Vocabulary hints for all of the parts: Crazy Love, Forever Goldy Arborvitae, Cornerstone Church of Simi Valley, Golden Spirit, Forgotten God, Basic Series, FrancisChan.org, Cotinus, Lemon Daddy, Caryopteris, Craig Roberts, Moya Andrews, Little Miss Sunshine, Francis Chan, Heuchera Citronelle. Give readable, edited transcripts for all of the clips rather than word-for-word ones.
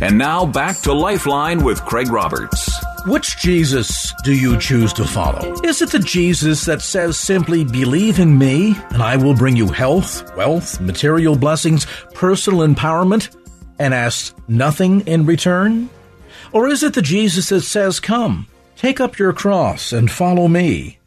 And now back to Lifeline with Craig Roberts. Which Jesus do you choose to follow? Is it the Jesus that says simply believe in me and I will bring you health, wealth, material blessings, personal empowerment, and asks nothing in return? Or is it the Jesus that says come, take up your cross and follow me?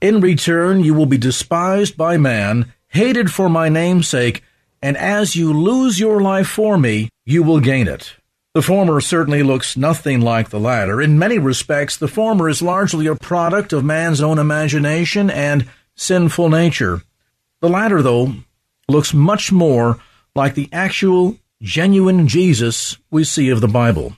In return, you will be despised by man, hated for my name's sake, and as you lose your life for me, you will gain it. The former certainly looks nothing like the latter. In many respects, the former is largely a product of man's own imagination and sinful nature. The latter, though, looks much more like the actual, genuine Jesus we see of the Bible.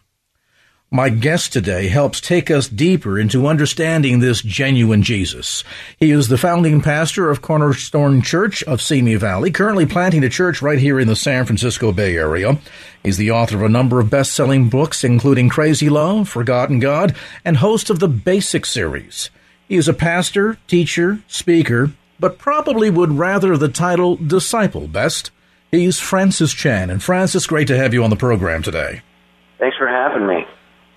My guest today helps take us deeper into understanding this genuine Jesus. He is the founding pastor of Cornerstone Church of Simi Valley, currently planting a church right here in the San Francisco Bay Area. He's the author of a number of best-selling books, including Crazy Love, Forgotten God, and host of the Basic Series. He is a pastor, teacher, speaker, but probably would rather the title disciple best. He's Francis Chan. And Francis, great to have you on the program today. Thanks for having me.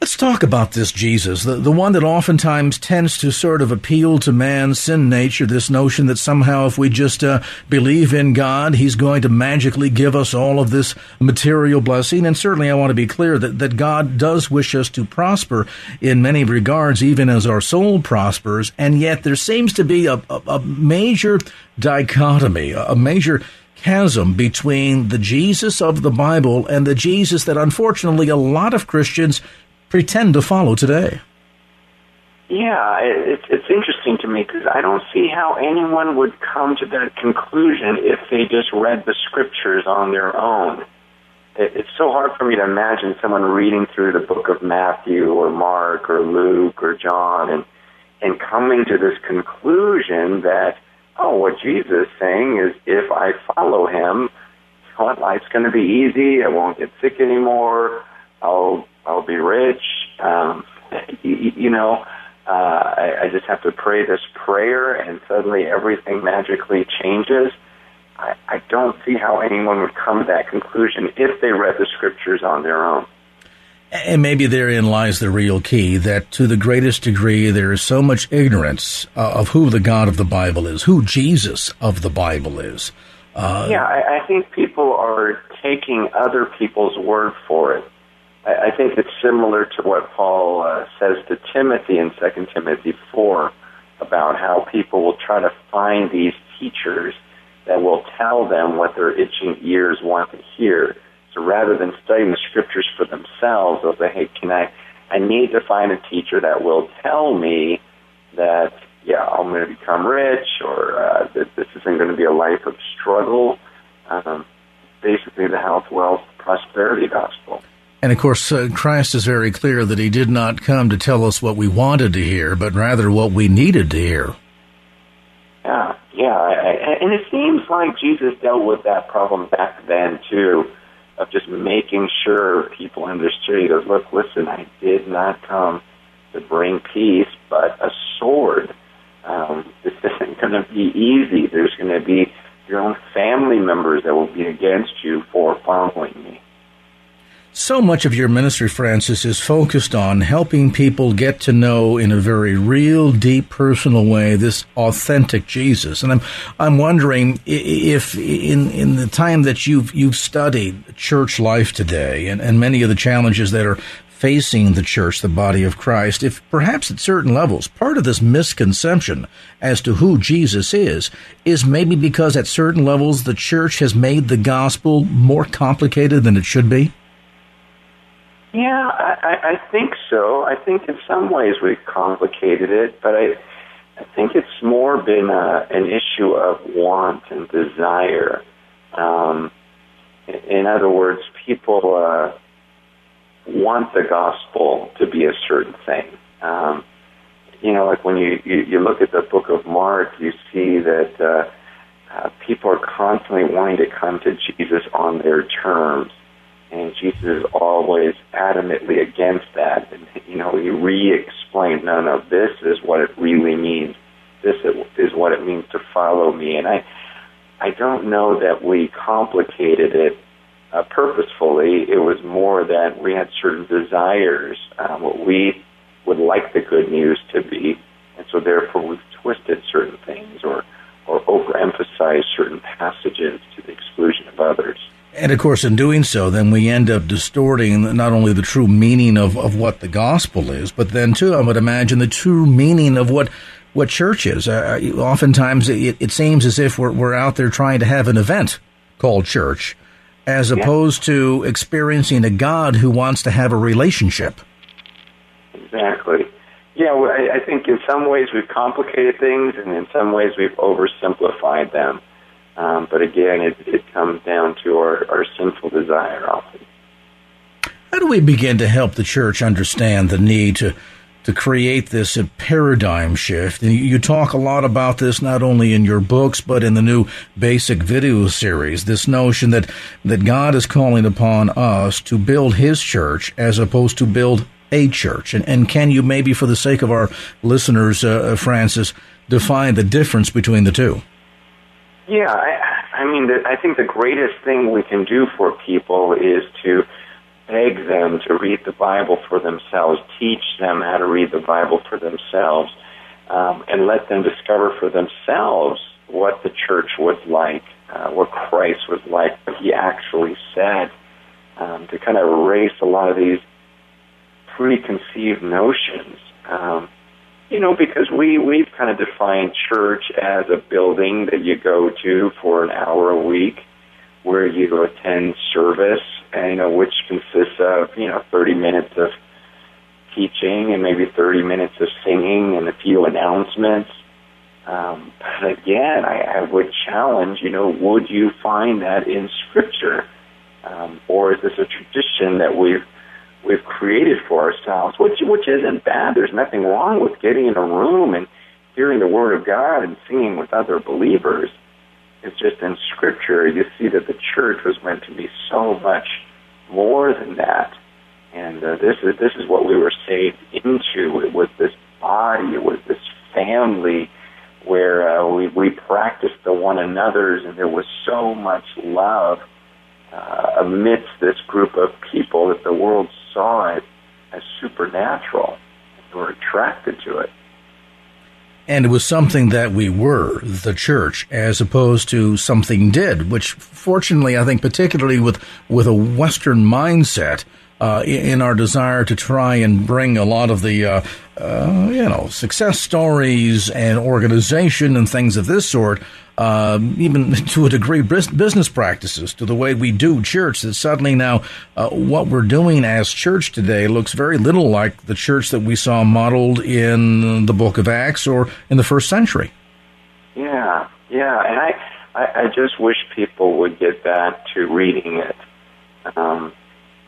Let's talk about this Jesus, the one that oftentimes tends to sort of appeal to man's sin nature, this notion that somehow if we just believe in God, he's going to magically give us all of this material blessing. And certainly I want to be clear that God does wish us to prosper in many regards, even as our soul prospers. And yet there seems to be a major dichotomy, a major chasm between the Jesus of the Bible and the Jesus that unfortunately a lot of Christians pretend to follow today. Yeah, it's interesting to me because I don't see how anyone would come to that conclusion if they just read the scriptures on their own. It's so hard for me to imagine someone reading through the book of Matthew or Mark or Luke or John and coming to this conclusion that, oh, what Jesus is saying is if I follow him, my life's going to be easy, I won't get sick anymore, I'll be rich. I just have to pray this prayer, and suddenly everything magically changes. I don't see how anyone would come to that conclusion if they read the scriptures on their own. And maybe therein lies the real key, that to the greatest degree there is so much ignorance of who the God of the Bible is, who Jesus of the Bible is. I think people are taking other people's word for it. I think it's similar to what Paul says to Timothy in 2 Timothy 4 about how people will try to find these teachers that will tell them what their itching ears want to hear. So rather than studying the scriptures for themselves, they'll say, hey, I need to find a teacher that will tell me that, yeah, I'm going to become rich or that this isn't going to be a life of struggle. Basically the health, wealth, prosperity gospel. And, of course, Christ is very clear that he did not come to tell us what we wanted to hear, but rather what we needed to hear. And it seems like Jesus dealt with that problem back then, too, of just making sure people understood. He goes, look, listen, I did not come to bring peace, but a sword. This isn't going to be easy. There's going to be your own family members that will be against you for following me. So much of your ministry, Francis, is focused on helping people get to know in a very real, deep, personal way this authentic Jesus. And I'm wondering if in the time that you've studied church life today and many of the challenges that are facing the church, the body of Christ, if perhaps at certain levels, part of this misconception as to who Jesus is maybe because at certain levels the church has made the gospel more complicated than it should be? Yeah, I think so. I think in some ways we've complicated it, but I think it's more been an issue of want and desire. In other words, people want the gospel to be a certain thing. Like when you look at the book of Mark, you see that people are constantly wanting to come to Jesus on their terms, and Jesus is always adamantly against that. And, he re-explained, no, this is what it really means. This is what it means to follow me. And I don't know that we complicated it purposefully. It was more that we had certain desires, what we would like the good news to be, and so therefore we've twisted certain things or overemphasized certain passages to the exclusion of others. And, of course, in doing so, then we end up distorting not only the true meaning of what the gospel is, but then, too, I would imagine the true meaning of what church is. Oftentimes, it seems as if we're out there trying to have an event called church, as opposed to experiencing a God who wants to have a relationship. Exactly. Yeah, well, I think in some ways we've complicated things, and in some ways we've oversimplified them. But again, it comes down to our sinful desire often. How do we begin to help the church understand the need to create this paradigm shift? And you talk a lot about this not only in your books, but in the new Basic Video Series, this notion that God is calling upon us to build his church as opposed to build a church. And can you maybe, for the sake of our listeners, Francis, define the difference between the two? Yeah, I think the greatest thing we can do for people is to beg them to read the Bible for themselves, teach them how to read the Bible for themselves, and let them discover for themselves what the church was like, what Christ was like, what he actually said, to kind of erase a lot of these preconceived notions. Because we've kind of defined church as a building that you go to for an hour a week where you attend service, which consists of, 30 minutes of teaching and maybe 30 minutes of singing and a few announcements. But again, I would challenge, would you find that in Scripture? Or is this a tradition that we've created for ourselves, which isn't bad. There's nothing wrong with getting in a room and hearing the Word of God and singing with other believers. It's just in Scripture you see that the church was meant to be so much more than that. And this is what we were saved into. It was this body. It was this family where we practiced the one another's, and there was so much love amidst this group of people that the world saw it as supernatural and were attracted to it. And it was something that we were, the church, as opposed to something did, which fortunately, I think, particularly with a Western mindset, in our desire to try and bring a lot of the, success stories and organization and things of this sort, even to a degree, business practices, to the way we do church, that suddenly now what we're doing as church today looks very little like the church that we saw modeled in the book of Acts or in the first century. Yeah, and I just wish people would get back to reading it.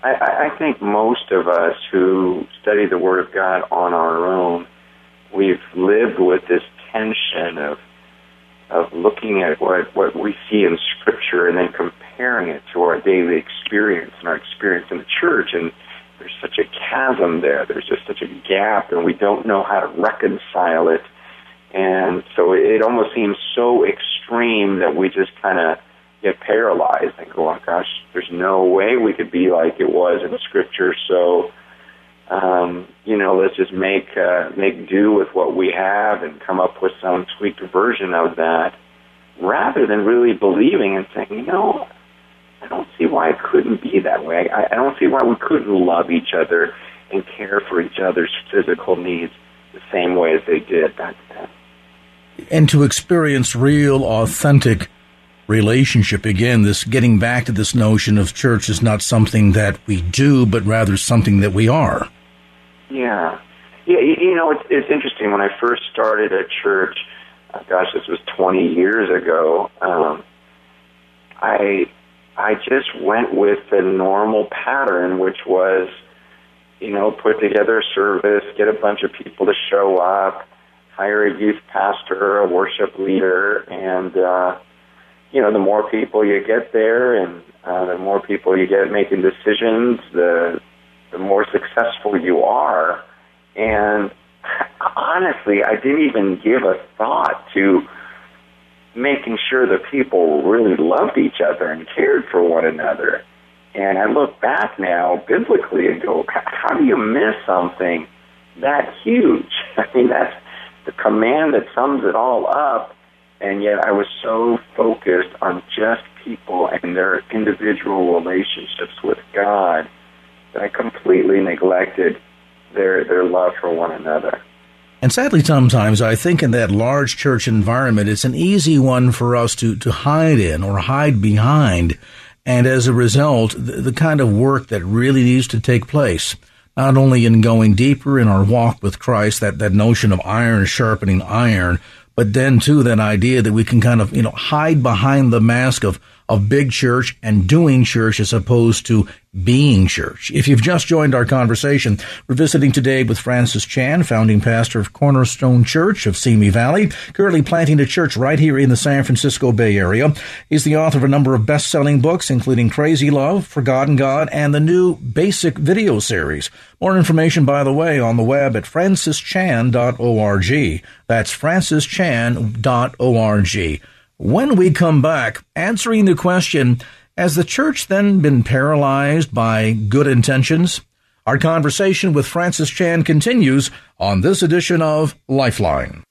I think most of us who study the Word of God on our own, we've lived with this tension of looking at what we see in Scripture and then comparing it to our daily experience and our experience in the church. And there's such a chasm there. There's just such a gap, and we don't know how to reconcile it. And so it almost seems so extreme that we just kind of get paralyzed and go, oh, gosh, there's no way we could be like it was in Scripture, so let's just make do with what we have and come up with some tweaked version of that, rather than really believing and saying, I don't see why it couldn't be that way. I don't see why we couldn't love each other and care for each other's physical needs the same way as they did back then. And to experience real, authentic relationship. Again, this getting back to this notion of church is not something that we do, but rather something that we are. Yeah. It's interesting. When I first started at church, this was 20 years ago. I I just went with the normal pattern, which was, you know, put together a service, get a bunch of people to show up, hire a youth pastor, a worship leader, and, you know, the more people you get there and the more people you get making decisions, the more successful you are. And honestly, I didn't even give a thought to making sure that people really loved each other and cared for one another. And I look back now biblically and go, how do you miss something that huge? I mean, that's the command that sums it all up, and yet I was so focused on just people and their individual relationships with God that I completely neglected their love for one another. And sadly, sometimes I think in that large church environment, it's an easy one for us to hide in or hide behind. And as a result, the kind of work that really needs to take place, not only in going deeper in our walk with Christ, that notion of iron sharpening iron, but then, too, that idea that we can kind of, you know, hide behind the mask of big church and doing church as opposed to being church. If you've just joined our conversation, we're visiting today with Francis Chan, founding pastor of Cornerstone Church of Simi Valley, currently planting a church right here in the San Francisco Bay Area. He's the author of a number of best-selling books, including Crazy Love, Forgotten God, and the new Basic video series. More information, by the way, on the web at FrancisChan.org. That's FrancisChan.org. When we come back, answering the question, has the church then been paralyzed by good intentions? Our conversation with Francis Chan continues on this edition of Lifeline.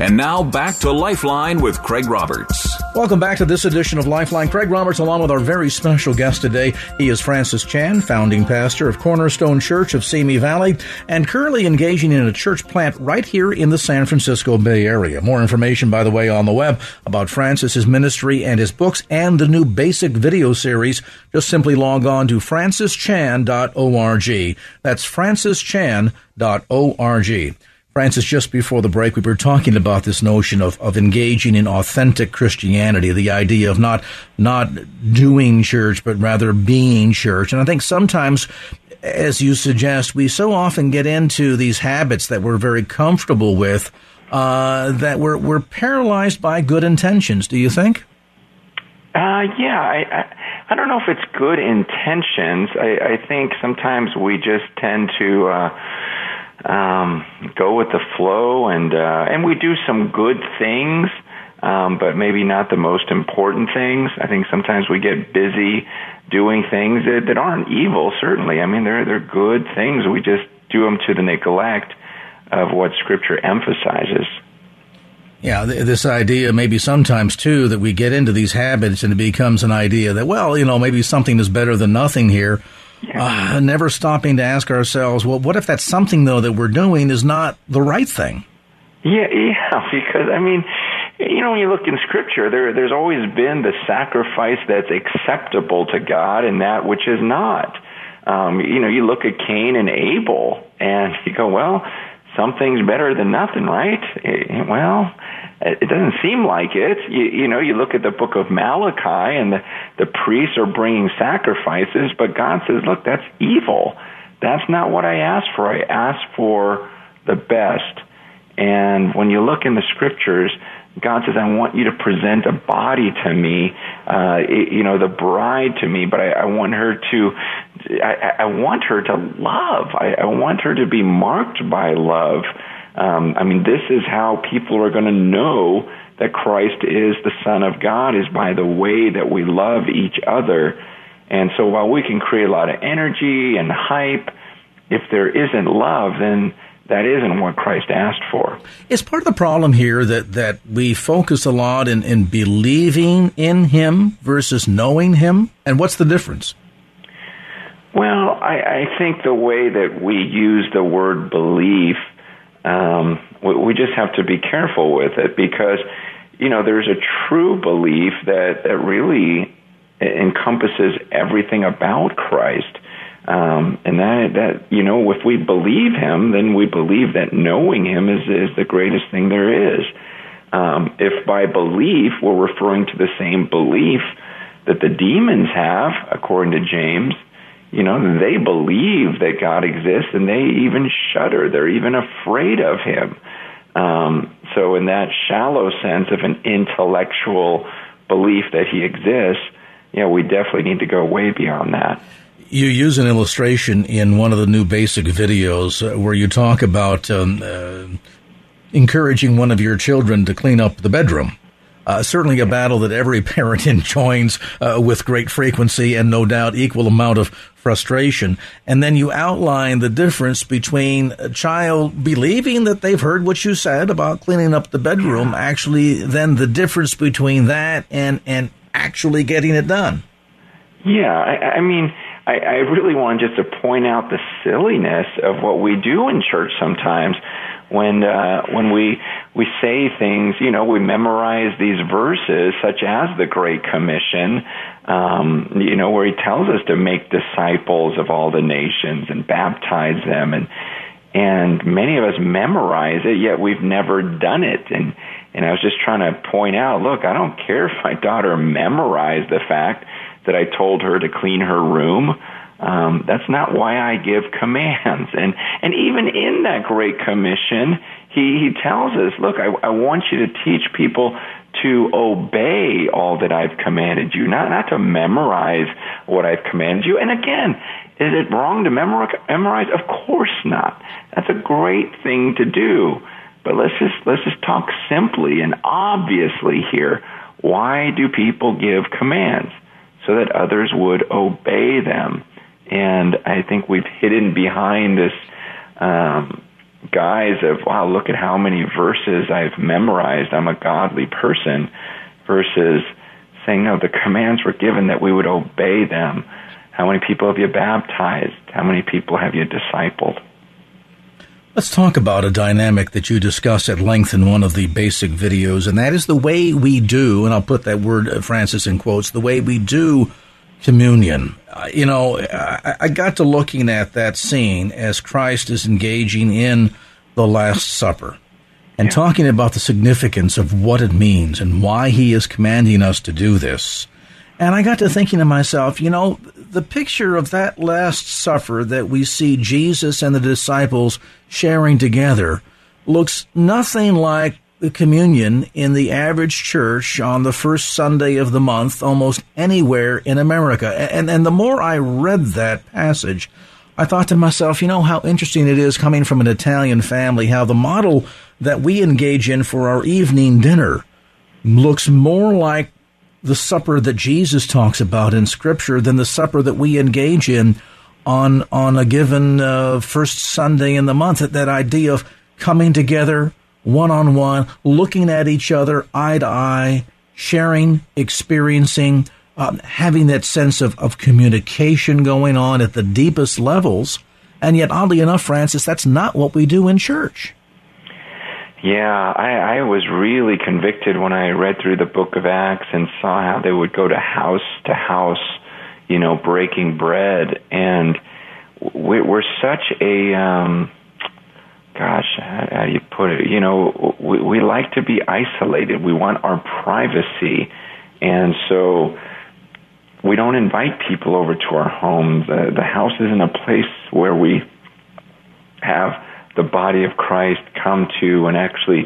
And now back to Lifeline with Craig Roberts. Welcome back to this edition of Lifeline. Craig Roberts along with our very special guest today. He is Francis Chan, founding pastor of Cornerstone Church of Simi Valley and currently engaging in a church plant right here in the San Francisco Bay Area. More information, by the way, on the web about Francis, his ministry and his books and the new Basic video series. Just simply log on to FrancisChan.org. That's FrancisChan.org. Francis, just before the break, we were talking about this notion of engaging in authentic Christianity, the idea of not doing church, but rather being church. And I think sometimes, as you suggest, we so often get into these habits that we're very comfortable with, that we're paralyzed by good intentions. Do you think? Yeah, I don't know if it's good intentions. I think sometimes we just tend to go with the flow, and we do some good things, but maybe not the most important things. I think sometimes we get busy doing things that aren't evil, certainly. I mean, they're good things. We just do them to the neglect of what Scripture emphasizes. Yeah, this idea maybe sometimes, too, that we get into these habits and it becomes an idea that, well, you know, maybe something is better than nothing here. Yeah. Never stopping to ask ourselves, well, what if that something, though, that we're doing is not the right thing? Yeah, because, I mean, you know, when you look in Scripture, there's always been the sacrifice that's acceptable to God and that which is not. You know, you look at Cain and Abel, and you go, well, something's better than nothing, right? Well, it doesn't seem like it. You know, you look at the book of Malachi, and the priests are bringing sacrifices, but God says, look, that's evil. That's not what I asked for. I asked for the best. And when you look in the Scriptures, God says, I want you to present a body to me, you know, the bride to me, but I want her to love. I want her to be marked by love. I mean, this is how people are going to know that Christ is the Son of God, is by the way that we love each other. And so while we can create a lot of energy and hype, if there isn't love, then that isn't what Christ asked for. It's part of the problem here that we focus a lot in believing in Him versus knowing Him. And what's the difference? Well, I think the way that we use the word belief, we just have to be careful with it because, you know, there's a true belief that really encompasses everything about Christ. And that, you know, if we believe Him, then we believe that knowing Him is the greatest thing there is. If by belief we're referring to the same belief that the demons have, according to James, you know, they believe that God exists and they even shudder. They're even afraid of him. So in that shallow sense of an intellectual belief that he exists, you know, we definitely need to go way beyond that. You use an illustration in one of the new Basic videos where you talk about encouraging one of your children to clean up the bedroom. Certainly a battle that every parent enjoins with great frequency and no doubt equal amount of frustration. And then you outline the difference between a child believing that they've heard what you said about cleaning up the bedroom, actually then the difference between that and actually getting it done. Yeah, I mean, I really want just to point out the silliness of what we do in church sometimes when we say things, you know, we memorize these verses such as the Great Commission, you know, where he tells us to make disciples of all the nations and baptize them. And many of us memorize it, yet we've never done it. And I was just trying to point out, look, I don't care if my daughter memorized the fact that I told her to clean her room. That's not why I give commands. And even in that Great Commission, he tells us, look, I want you to teach people to obey all that I've commanded you, not to memorize what I've commanded you. And again, is it wrong to memorize? Of course not. That's a great thing to do. But let's just talk simply and obviously here. Why do people give commands? So that others would obey them. And I think we've hidden behind this guise of, wow, look at how many verses I've memorized. I'm a godly person, versus saying, no, the commands were given that we would obey them. How many people have you baptized? How many people have you discipled? Let's talk about a dynamic that you discuss at length in one of the Basic videos, and that is the way we do, and I'll put that word, Francis, in quotes, the way we do communion. You know, I got to looking at that scene as Christ is engaging in the Last Supper and talking about the significance of what it means and why he is commanding us to do this. And I got to thinking to myself, you know, the picture of that Last Supper that we see Jesus and the disciples sharing together looks nothing like the communion in the average church on the first Sunday of the month almost anywhere in America. And the more I read that passage, I thought to myself, you know, how interesting it is coming from an Italian family, how the model that we engage in for our evening dinner looks more like the supper that Jesus talks about in Scripture than the supper that we engage in on a given first Sunday in the month. That idea of coming together one-on-one, looking at each other eye-to-eye, sharing, experiencing, having that sense of communication going on at the deepest levels. And yet, oddly enough, Francis, that's not what we do in church. Yeah, I was really convicted when I read through the book of Acts and saw how they would go to house, you know, breaking bread. And we're such a, how do you put it? You know, we like to be isolated. We want our privacy. And so we don't invite people over to our homes. The house isn't a place where we have the body of Christ come to and actually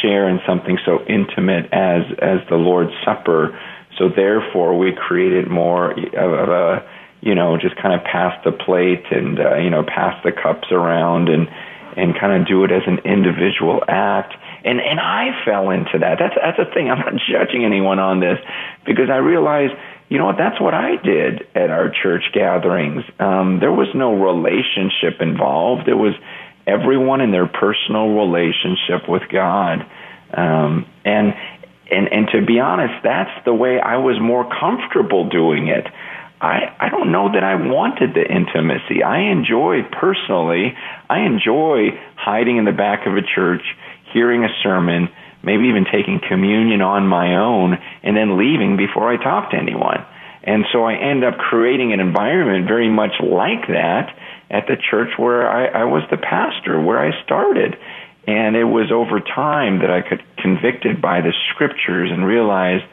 share in something so intimate as the Lord's Supper. So therefore, we created more of a, you know, just kind of pass the plate and, you know, pass the cups around and kind of do it as an individual act. And I fell into that. That's the thing. I'm not judging anyone on this because I realized, you know what, that's what I did at our church gatherings. There was no relationship involved. It was everyone in their personal relationship with God. And to be honest, that's the way I was more comfortable doing it. I don't know that I wanted the intimacy. I enjoy hiding in the back of a church, hearing a sermon, maybe even taking communion on my own, and then leaving before I talk to anyone. And so I end up creating an environment very much like that at the church where I was the pastor, where I started. And it was over time that I could convicted by the scriptures and realized,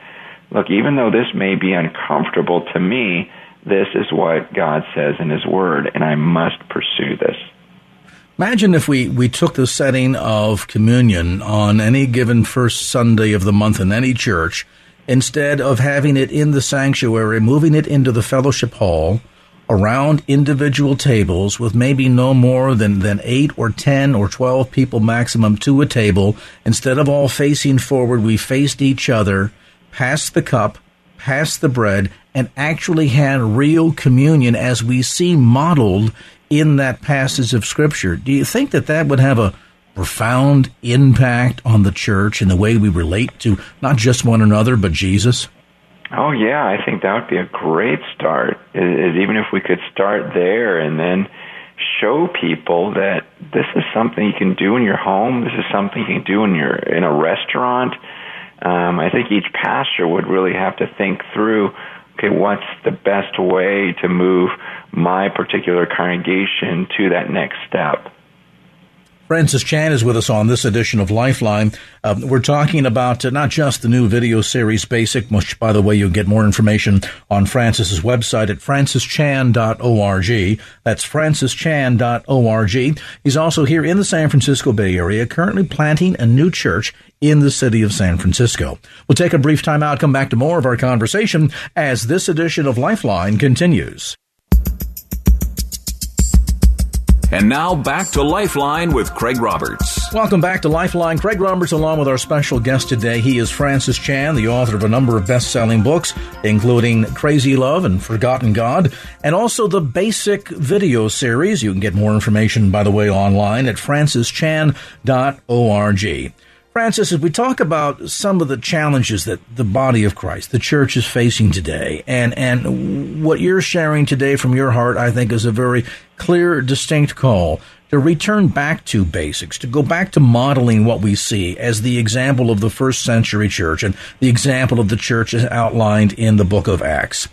look, even though this may be uncomfortable to me, this is what God says in His Word, and I must pursue this. Imagine if we took the setting of communion on any given first Sunday of the month in any church, instead of having it in the sanctuary, moving it into the fellowship hall, around individual tables with maybe no more than 8 or 10 or 12 people maximum to a table. Instead of all facing forward, we faced each other, passed the cup, passed the bread, and actually had real communion as we see modeled in that passage of Scripture. Do you think that that would have a profound impact on the church and the way we relate to not just one another, but Jesus? Oh, yeah, I think that would be a great start, is even if we could start there and then show people that this is something you can do in your home, this is something you can do in a restaurant. I think each pastor would really have to think through, okay, what's the best way to move my particular congregation to that next step? Francis Chan is with us on this edition of Lifeline. We're talking about not just the new video series, Basic, which, by the way, you'll get more information on Francis's website at FrancisChan.org. That's FrancisChan.org. He's also here in the San Francisco Bay Area, currently planting a new church in the city of San Francisco. We'll take a brief time out, come back to more of our conversation as this edition of Lifeline continues. And now back to Lifeline with Craig Roberts. Welcome back to Lifeline. Craig Roberts along with our special guest today. He is Francis Chan, the author of a number of best-selling books, including Crazy Love and Forgotten God, and also the Basic video series. You can get more information, by the way, online at francischan.org. Francis, as we talk about some of the challenges that the body of Christ, the church, is facing today, and what you're sharing today from your heart, I think, is a very clear, distinct call to return back to basics, to go back to modeling what we see as the example of the first century church and the example of the church as outlined in the book of Acts.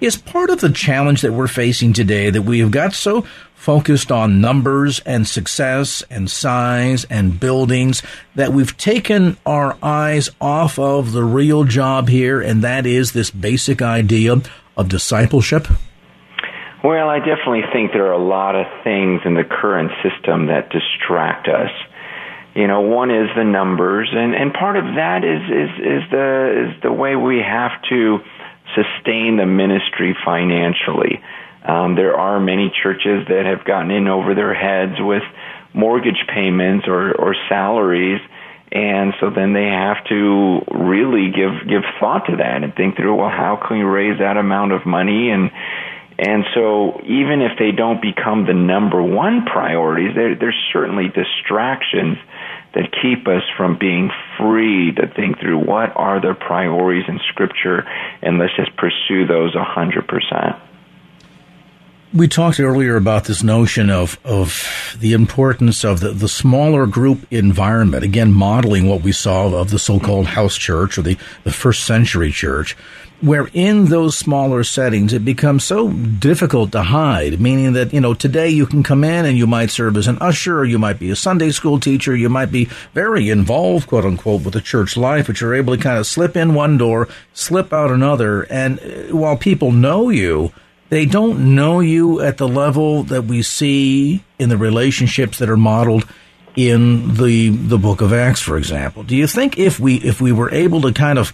Is part of the challenge that we're facing today that we have got so focused on numbers and success and size and buildings that we've taken our eyes off of the real job here, and that is this basic idea of discipleship? Well, I definitely think there are a lot of things in the current system that distract us. You know, one is the numbers, and part of that is the way we have to sustain the ministry financially. There are many churches that have gotten in over their heads with mortgage payments or salaries, and so then they have to really give thought to that and think through, well, how can we raise that amount of money? And so even if they don't become the number one priorities, there's certainly distractions that keep us from being free to think through what are the priorities in Scripture, and let's just pursue those 100%. We talked earlier about this notion of the importance of the smaller group environment, again, modeling what we saw of the so-called house church or the first century church, where in those smaller settings, it becomes so difficult to hide, meaning that, you know, today you can come in and you might serve as an usher, or you might be a Sunday school teacher, you might be very involved, quote unquote, with the church life, but you're able to kind of slip in one door, slip out another. And while people know you, they don't know you at the level that we see in the relationships that are modeled in the book of Acts, for example. Do you think if we were able to kind of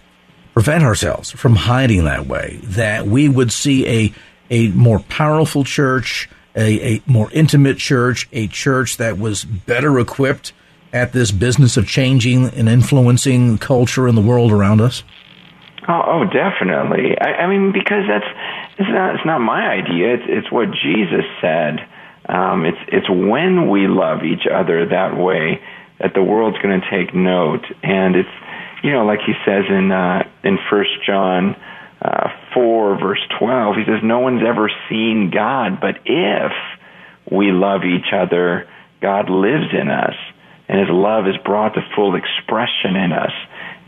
prevent ourselves from hiding that way, that we would see a more powerful church, a more intimate church, a church that was better equipped at this business of changing and influencing culture and the world around us? Oh, definitely. I mean, because it's not my idea. It's what Jesus said. It's when we love each other that way that the world's going to take note, and it's, you know, like he says in 1 John 4, verse 12, he says, no one's ever seen God, but if we love each other, God lives in us, and his love is brought to full expression in us.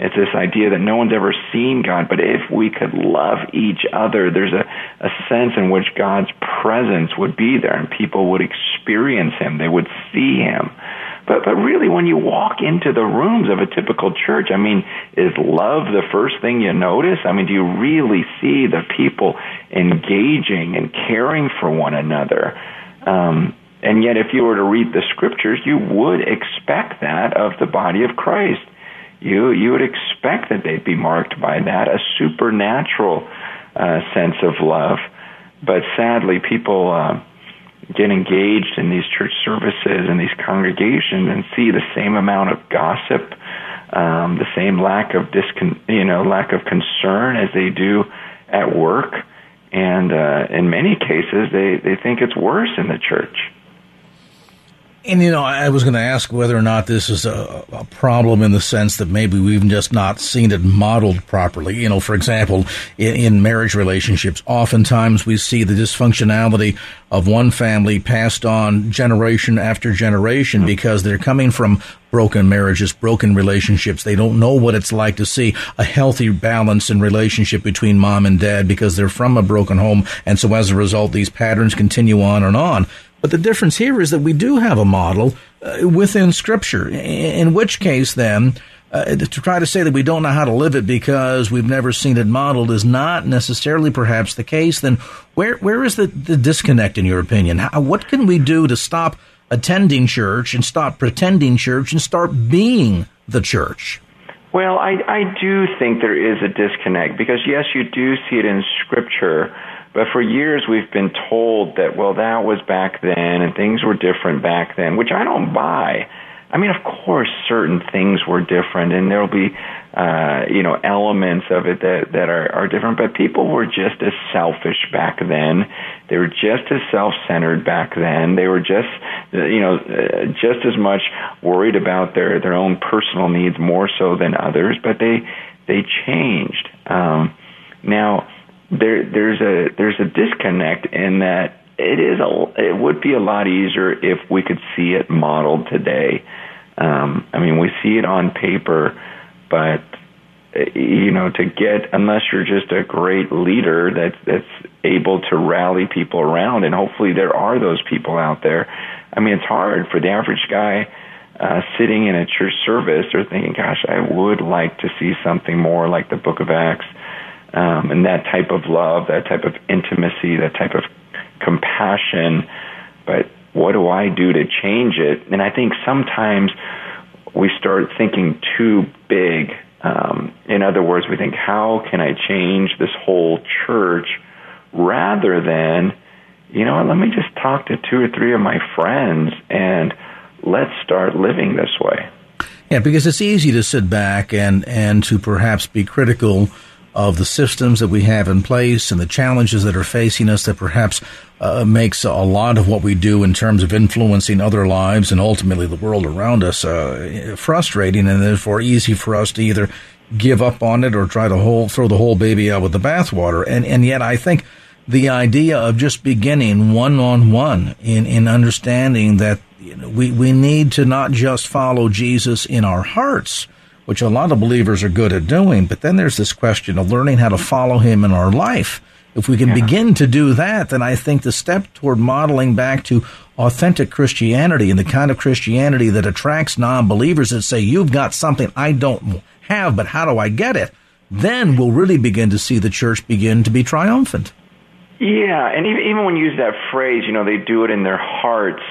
It's this idea that no one's ever seen God, but if we could love each other, there's a sense in which God's presence would be there, and people would experience him, they would see him. But really, when you walk into the rooms of a typical church, I mean, is love the first thing you notice? I mean, do you really see the people engaging and caring for one another? And yet, if you were to read the Scriptures, you would expect that of the body of Christ. You would expect that they'd be marked by that, a supernatural sense of love. But sadly, people get engaged in these church services and these congregations and see the same amount of gossip, the same lack of lack of concern as they do at work. And in many cases, they think it's worse in the church. And, you know, I was going to ask whether or not this is a problem in the sense that maybe we've just not seen it modeled properly. You know, for example, in marriage relationships, oftentimes we see the dysfunctionality of one family passed on generation after generation because they're coming from broken marriages, broken relationships. They don't know what it's like to see a healthy balance in relationship between mom and dad because they're from a broken home. And so as a result, these patterns continue on and on. But the difference here is that we do have a model within Scripture, in which case then to try to say that we don't know how to live it because we've never seen it modeled is not necessarily perhaps the case. Then where is the disconnect in your opinion? What can we do to stop attending church and stop pretending church and start being the church? Well, I do think there is a disconnect because, yes, you do see it in Scripture. But for years we've been told that, well, that was back then and things were different back then, which I don't buy. I mean, of course, certain things were different and there'll be, elements of it that are different. But people were just as selfish back then. They were just as self-centered back then. They were just, just as much worried about their own personal needs more so than others. But they changed. Now, There's a disconnect in that it would be a lot easier if we could see it modeled today. We see it on paper, but unless you're just a great leader that's able to rally people around, and hopefully there are those people out there. I mean, it's hard for the average guy sitting in a church service or thinking, "Gosh, I would like to see something more like the Book of Acts." And that type of love, that type of intimacy, that type of compassion. But what do I do to change it? And I think sometimes we start thinking too big. In other words, we think, how can I change this whole church rather than, let me just talk to two or three of my friends and let's start living this way. Yeah, because it's easy to sit back and to perhaps be critical of the systems that we have in place and the challenges that are facing us that perhaps makes a lot of what we do in terms of influencing other lives and ultimately the world around us frustrating and therefore easy for us to either give up on it or try to throw the whole baby out with the bathwater. And yet I think the idea of just beginning one-on-one in understanding that we need to not just follow Jesus in our hearts, which a lot of believers are good at doing, but then there's this question of learning how to follow him in our life. If we can begin to do that, then I think the step toward modeling back to authentic Christianity and the kind of Christianity that attracts non-believers that say, you've got something I don't have, but how do I get it? Then we'll really begin to see the church begin to be triumphant. Yeah, and even when you use that phrase, they do it in their hearts,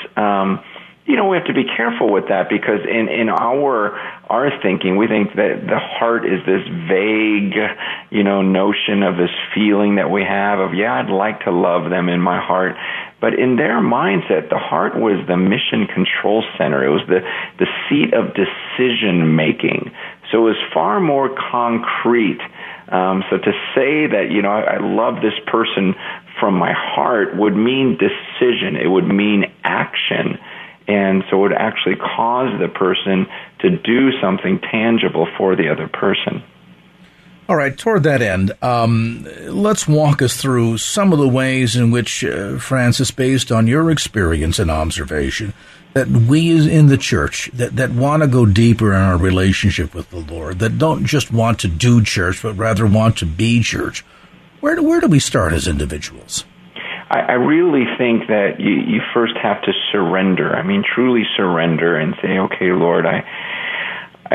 we have to be careful with that because in our thinking, we think that the heart is this vague, notion of this feeling that we have of, I'd like to love them in my heart. But in their mindset, the heart was the mission control center. It was the seat of decision making. So it was far more concrete. So to say that, I love this person from my heart would mean decision. It would mean action. And so it would actually cause the person to do something tangible for the other person. All right, toward that end, let's walk us through some of the ways in which, Francis, based on your experience and observation, that we in the church that want to go deeper in our relationship with the Lord, that don't just want to do church, but rather want to be church, where do we start as individuals? I really think that you first have to surrender. I mean, truly surrender and say, okay, Lord, I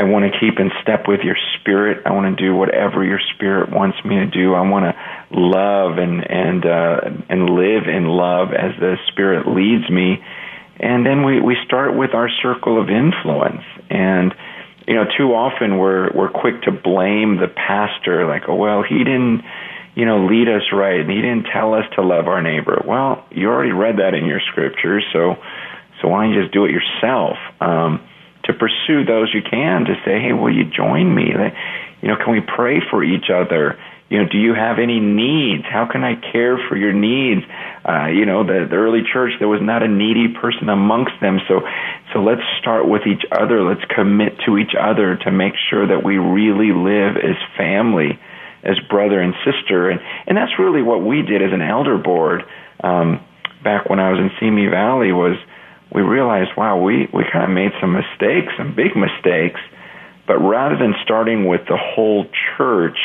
want to keep in step with your spirit. I want to do whatever your spirit wants me to do. I want to love and live in love as the spirit leads me. And then we start with our circle of influence. And, you know, too often we're quick to blame the pastor, like, oh, well, he didn't, you know, lead us right, and he didn't tell us to love our neighbor. Well, you already read that in your scriptures, so why don't you just do it yourself? To pursue those you can, to say, hey, will you join me? You know, can we pray for each other? You know, do you have any needs? How can I care for your needs? You know, the early church, there was not a needy person amongst them. So let's start with each other. Let's commit to each other to make sure that we really live as family, as brother and sister. And that's really what we did as an elder board back when I was in Simi Valley, was we realized, wow, we kind of made some mistakes, some big mistakes. But rather than starting with the whole church,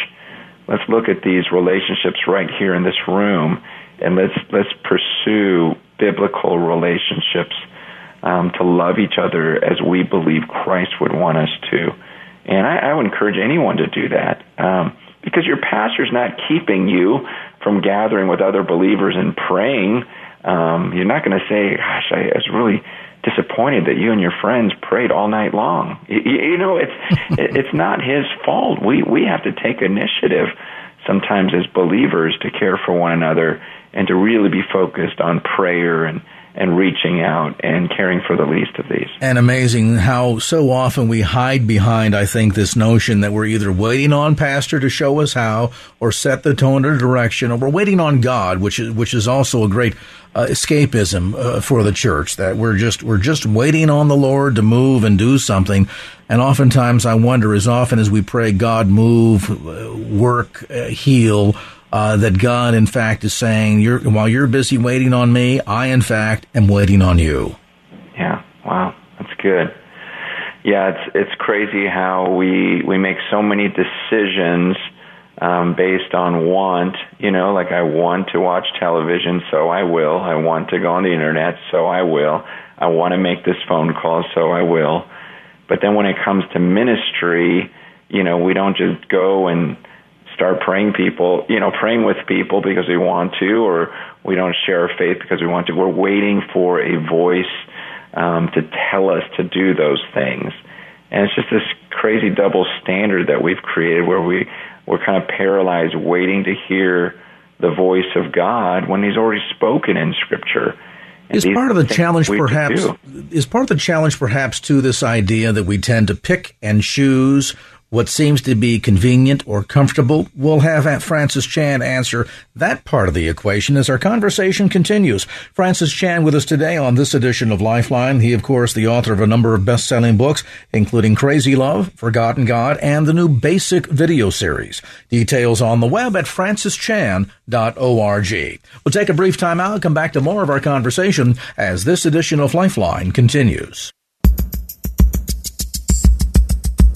let's look at these relationships right here in this room, and let's pursue biblical relationships to love each other as we believe Christ would want us to. And I would encourage anyone to do that. Because your pastor's not keeping you from gathering with other believers and praying. You're not going to say, gosh, I was really disappointed that you and your friends prayed all night long. You know, it's not his fault. We have to take initiative sometimes as believers to care for one another and to really be focused on prayer and reaching out and caring for the least of these. And amazing how so often we hide behind, I think, this notion that we're either waiting on pastor to show us how or set the tone or direction, or we're waiting on God, which is also a great escapism for the church, that we're just waiting on the Lord to move and do something. And oftentimes I wonder, as often as we pray, God move, work, heal, that God, in fact, is saying, while you're busy waiting on me, I, in fact, am waiting on you. Yeah, wow, that's good. Yeah, it's crazy how we make so many decisions based on want. You know, like, I want to watch television, so I will. I want to go on the internet, so I will. I want to make this phone call, so I will. But then when it comes to ministry, you know, we don't just go and start praying with people because we want to, or we don't share our faith because we want to. We're waiting for a voice to tell us to do those things. And it's just this crazy double standard that we've created, where we're kind of paralyzed waiting to hear the voice of God when he's already spoken in Scripture. Is part of the challenge perhaps too this idea that we tend to pick and choose what seems to be convenient or comfortable? We'll have Francis Chan answer that part of the equation as our conversation continues. Francis Chan with us today on this edition of Lifeline. He, of course, the author of a number of best-selling books, including Crazy Love, Forgotten God, and the new Basic video series. Details on the web at FrancisChan.org. We'll take a brief time out and come back to more of our conversation as this edition of Lifeline continues.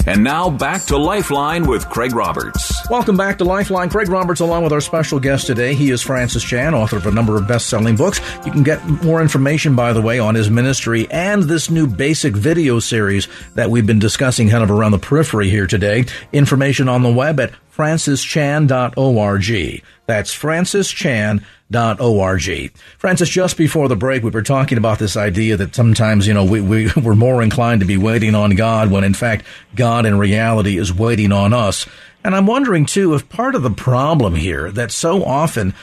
And now back to Lifeline with Craig Roberts. Welcome back to Lifeline. Craig Roberts along with our special guest today. He is Francis Chan, author of a number of best-selling books. You can get more information, by the way, on his ministry and this new Basic video series that we've been discussing kind of around the periphery here today. Information on the web at FrancisChan.org. That's FrancisChan.org. Francis, just before the break, we were talking about this idea that sometimes, you know, we're more inclined to be waiting on God when, in fact, God in reality is waiting on us. And I'm wondering, too, if part of the problem here that so often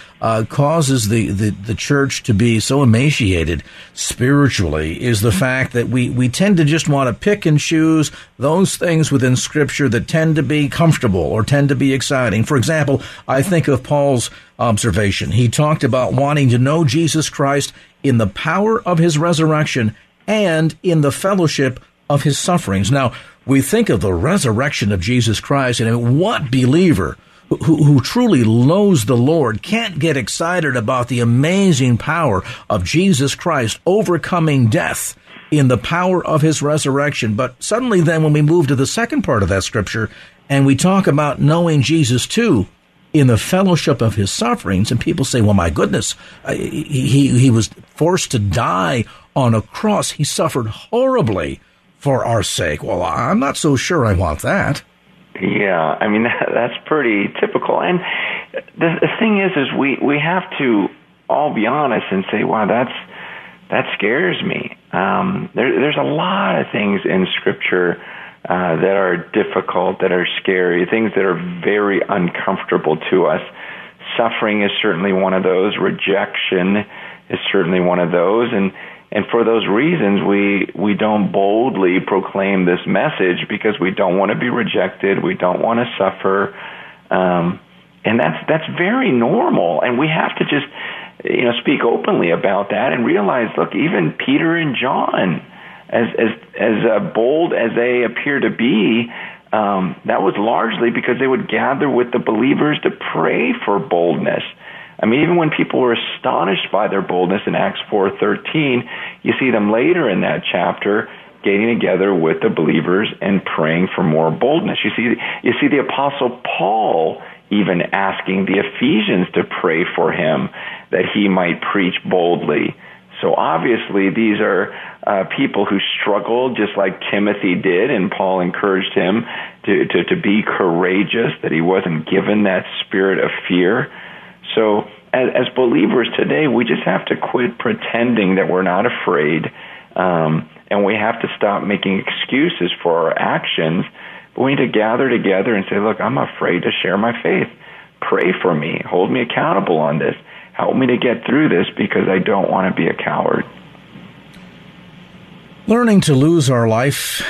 causes the church to be so emaciated spiritually is the fact that we tend to just want to pick and choose those things within Scripture that tend to be comfortable or tend to be exciting. For example, I think of Paul's observation. He talked about wanting to know Jesus Christ in the power of his resurrection and in the fellowship of his sufferings. Now, we think of the resurrection of Jesus Christ, and what believer who truly loathes the Lord can't get excited about the amazing power of Jesus Christ overcoming death in the power of his resurrection? But suddenly then, when we move to the second part of that scripture, and we talk about knowing Jesus too, in the fellowship of his sufferings. And people say, well, my goodness, he was forced to die on a cross. He suffered horribly for our sake. Well, I'm not so sure I want that. Yeah, I mean, that's pretty typical. And the thing is we have to all be honest and say, wow, that scares me. There's a lot of things in Scripture that are difficult, that are scary, things that are very uncomfortable to us. Suffering is certainly one of those. Rejection is certainly one of those. And for those reasons, we don't boldly proclaim this message because we don't want to be rejected. We don't want to suffer. And that's very normal. And we have to just, speak openly about that and realize, look, even Peter and John, as bold as they appear to be, that was largely because they would gather with the believers to pray for boldness. I mean, even when people were astonished by their boldness in Acts 4:13, you see them later in that chapter getting together with the believers and praying for more boldness. You see the Apostle Paul even asking the Ephesians to pray for him that he might preach boldly. So obviously these are people who struggled just like Timothy did, and Paul encouraged him to be courageous, that he wasn't given that spirit of fear. So as believers today, we just have to quit pretending that we're not afraid, and we have to stop making excuses for our actions. But we need to gather together and say, look, I'm afraid to share my faith. Pray for me. Hold me accountable on this. Help me to get through this because I don't want to be a coward. Learning to lose our life,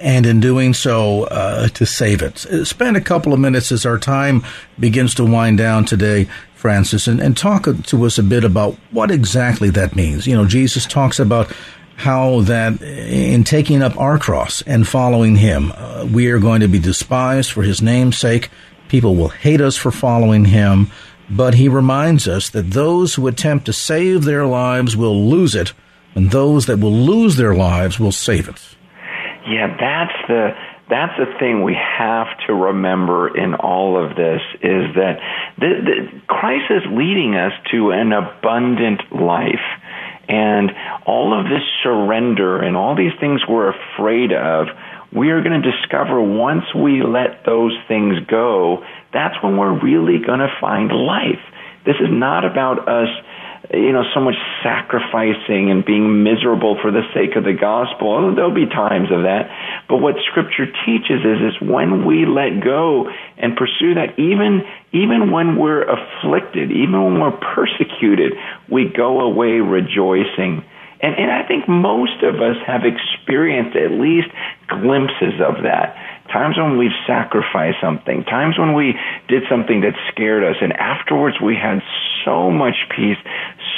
and in doing so, to save it. Spend a couple of minutes as our time begins to wind down today, Francis, and talk to us a bit about what exactly that means. Jesus talks about how that in taking up our cross and following him, we are going to be despised for his name's sake. People will hate us for following him. But he reminds us that those who attempt to save their lives will lose it, and those that will lose their lives will save it. Yeah, that's the thing we have to remember in all of this, is that Christ is leading us to an abundant life. And all of this surrender and all these things we're afraid of, we are going to discover once we let those things go, that's when we're really going to find life. This is not about us, so much sacrificing and being miserable for the sake of the gospel. There'll be times of that. But what Scripture teaches is when we let go and pursue that, even when we're afflicted, even when we're persecuted, we go away rejoicing. And I think most of us have experienced at least glimpses of that. Times when we've sacrificed something, times when we did something that scared us, and afterwards we had so much peace,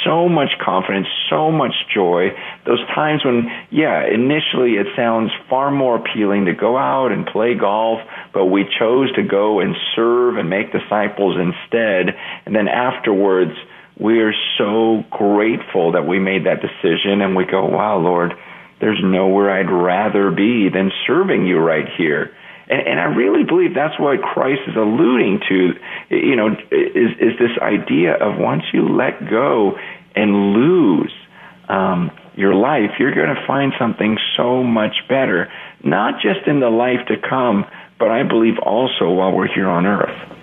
so much confidence, so much joy. Those times when, initially it sounds far more appealing to go out and play golf, but we chose to go and serve and make disciples instead. And then afterwards, we are so grateful that we made that decision, and we go, wow, Lord, there's nowhere I'd rather be than serving you right here. And I really believe that's what Christ is alluding to, is this idea of once you let go and lose your life, you're going to find something so much better, not just in the life to come, but I believe also while we're here on earth.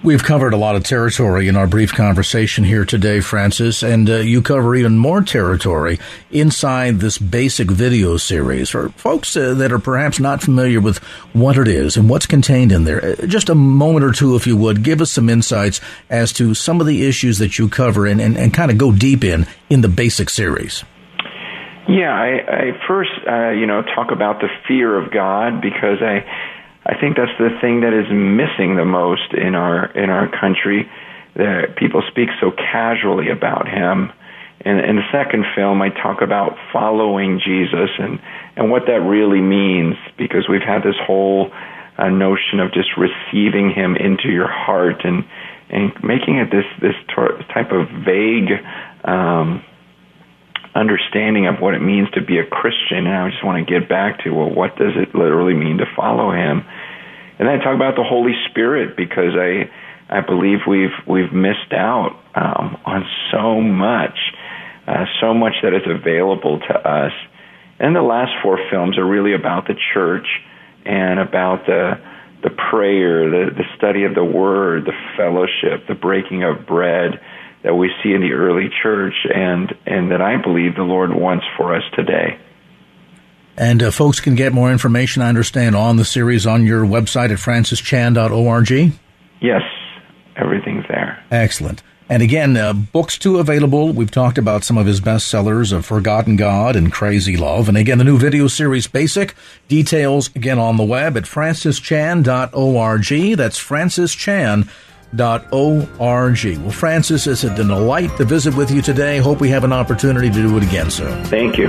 We've covered a lot of territory in our brief conversation here today, Francis, and you cover even more territory inside this basic video series. For folks that are perhaps not familiar with what it is and what's contained in there, just a moment or two, if you would, give us some insights as to some of the issues that you cover and kind of go deep in the basic series. Yeah, I first, talk about the fear of God, because I think that's the thing that is missing the most in our country, that people speak so casually about him. And in the second film, I talk about following Jesus and what that really means, because we've had this whole notion of just receiving him into your heart and making it this type of vague understanding of what it means to be a Christian. And I just want to get back to, what does it literally mean to follow him? And then I talk about the Holy Spirit, because I I believe we've missed out on so much that is available to us. And the last four films are really about the church and about the prayer, the study of the Word, the fellowship, the breaking of bread that we see in the early church, and that I believe the Lord wants for us today. And folks can get more information, I understand, on the series on your website at FrancisChan.org? Yes, everything's there. Excellent. And again, books too available. We've talked about some of his bestsellers, Forgotten God and Crazy Love. And again, the new video series, Basic. Details, again, on the web at FrancisChan.org. That's FrancisChan.org. Well, Francis, it's a delight to visit with you today. Hope we have an opportunity to do it again soon. Thank you.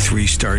Three-star